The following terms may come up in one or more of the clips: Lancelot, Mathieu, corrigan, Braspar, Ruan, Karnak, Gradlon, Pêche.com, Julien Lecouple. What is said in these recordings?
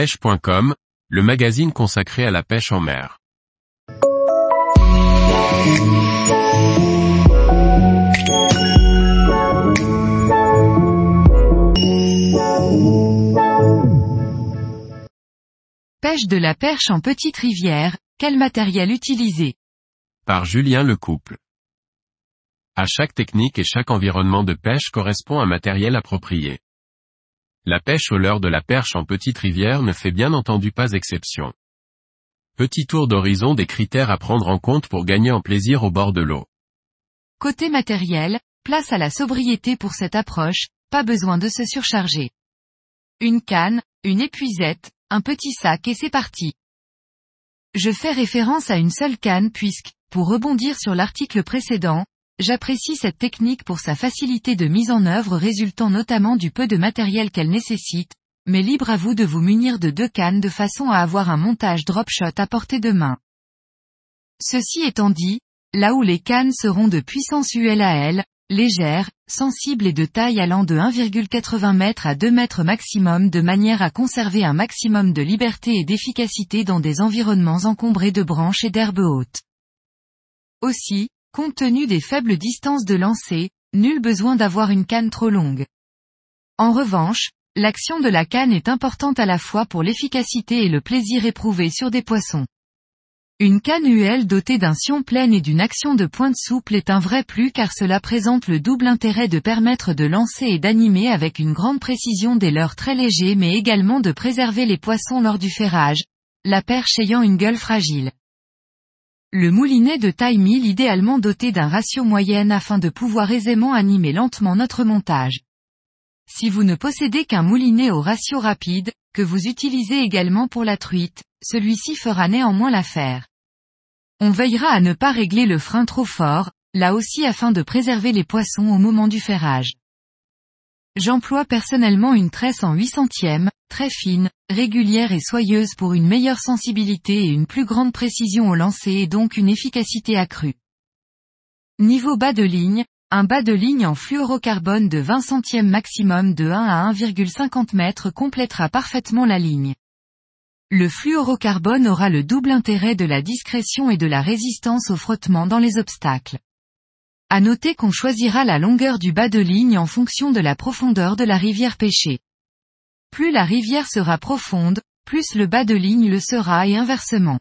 Pêche.com, le magazine consacré à la pêche en mer. Pêche de la perche en petite rivière, quel matériel utiliser? Par Julien Lecouple. À chaque technique et chaque environnement de pêche correspond un matériel approprié. La pêche au leurre de la perche en petite rivière ne fait bien entendu pas exception. Petit tour d'horizon des critères à prendre en compte pour gagner en plaisir au bord de l'eau. Côté matériel, place à la sobriété pour cette approche, pas besoin de se surcharger. Une canne, une épuisette, un petit sac et c'est parti. Je fais référence à une seule canne puisque, pour rebondir sur l'article précédent, j'apprécie cette technique pour sa facilité de mise en œuvre résultant notamment du peu de matériel qu'elle nécessite, mais libre à vous de vous munir de 2 cannes de façon à avoir un montage drop shot à portée de main. Ceci étant dit, là où les cannes seront de puissance ULAL, légères, sensibles et de taille allant de 1,80 m à 2 m maximum de manière à conserver un maximum de liberté et d'efficacité dans des environnements encombrés de branches et d'herbes hautes. Aussi, compte tenu des faibles distances de lancer, nul besoin d'avoir une canne trop longue. En revanche, l'action de la canne est importante à la fois pour l'efficacité et le plaisir éprouvé sur des poissons. Une canne UL dotée d'un sion plein et d'une action de pointe souple est un vrai plus car cela présente le double intérêt de permettre de lancer et d'animer avec une grande précision des leurres très légers mais également de préserver les poissons lors du ferrage, la perche ayant une gueule fragile. Le moulinet de taille 1000 idéalement doté d'un ratio moyenne afin de pouvoir aisément animer lentement notre montage. Si vous ne possédez qu'un moulinet au ratio rapide, que vous utilisez également pour la truite, celui-ci fera néanmoins l'affaire. On veillera à ne pas régler le frein trop fort, là aussi afin de préserver les poissons au moment du ferrage. J'emploie personnellement une tresse en 8/100e, très fine, régulière et soyeuse pour une meilleure sensibilité et une plus grande précision au lancer et donc une efficacité accrue. Niveau bas de ligne, un bas de ligne en fluorocarbone de 20 centièmes maximum de 1 à 1,50 m complétera parfaitement la ligne. Le fluorocarbone aura le double intérêt de la discrétion et de la résistance au frottement dans les obstacles. À noter qu'on choisira la longueur du bas de ligne en fonction de la profondeur de la rivière pêchée. Plus la rivière sera profonde, plus le bas de ligne le sera et inversement.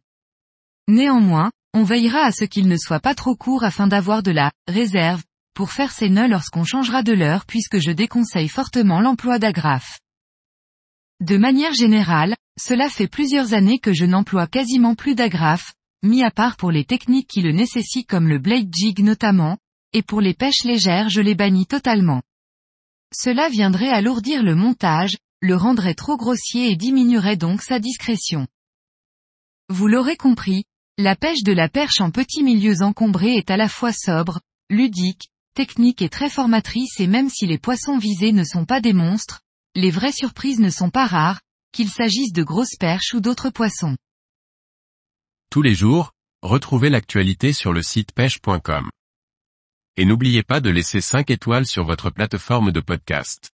Néanmoins, on veillera à ce qu'il ne soit pas trop court afin d'avoir de la « réserve » pour faire ses nœuds lorsqu'on changera de leurre puisque je déconseille fortement l'emploi d'agrafes. De manière générale, cela fait plusieurs années que je n'emploie quasiment plus d'agrafes, mis à part pour les techniques qui le nécessitent comme le blade jig notamment, et pour les pêches légères je les bannis totalement. Cela viendrait alourdir le montage, le rendrait trop grossier et diminuerait donc sa discrétion. Vous l'aurez compris, la pêche de la perche en petits milieux encombrés est à la fois sobre, ludique, technique et très formatrice et même si les poissons visés ne sont pas des monstres, les vraies surprises ne sont pas rares, qu'il s'agisse de grosses perches ou d'autres poissons. Tous les jours, retrouvez l'actualité sur le site pêche.com. Et n'oubliez pas de laisser 5 étoiles sur votre plateforme de podcast.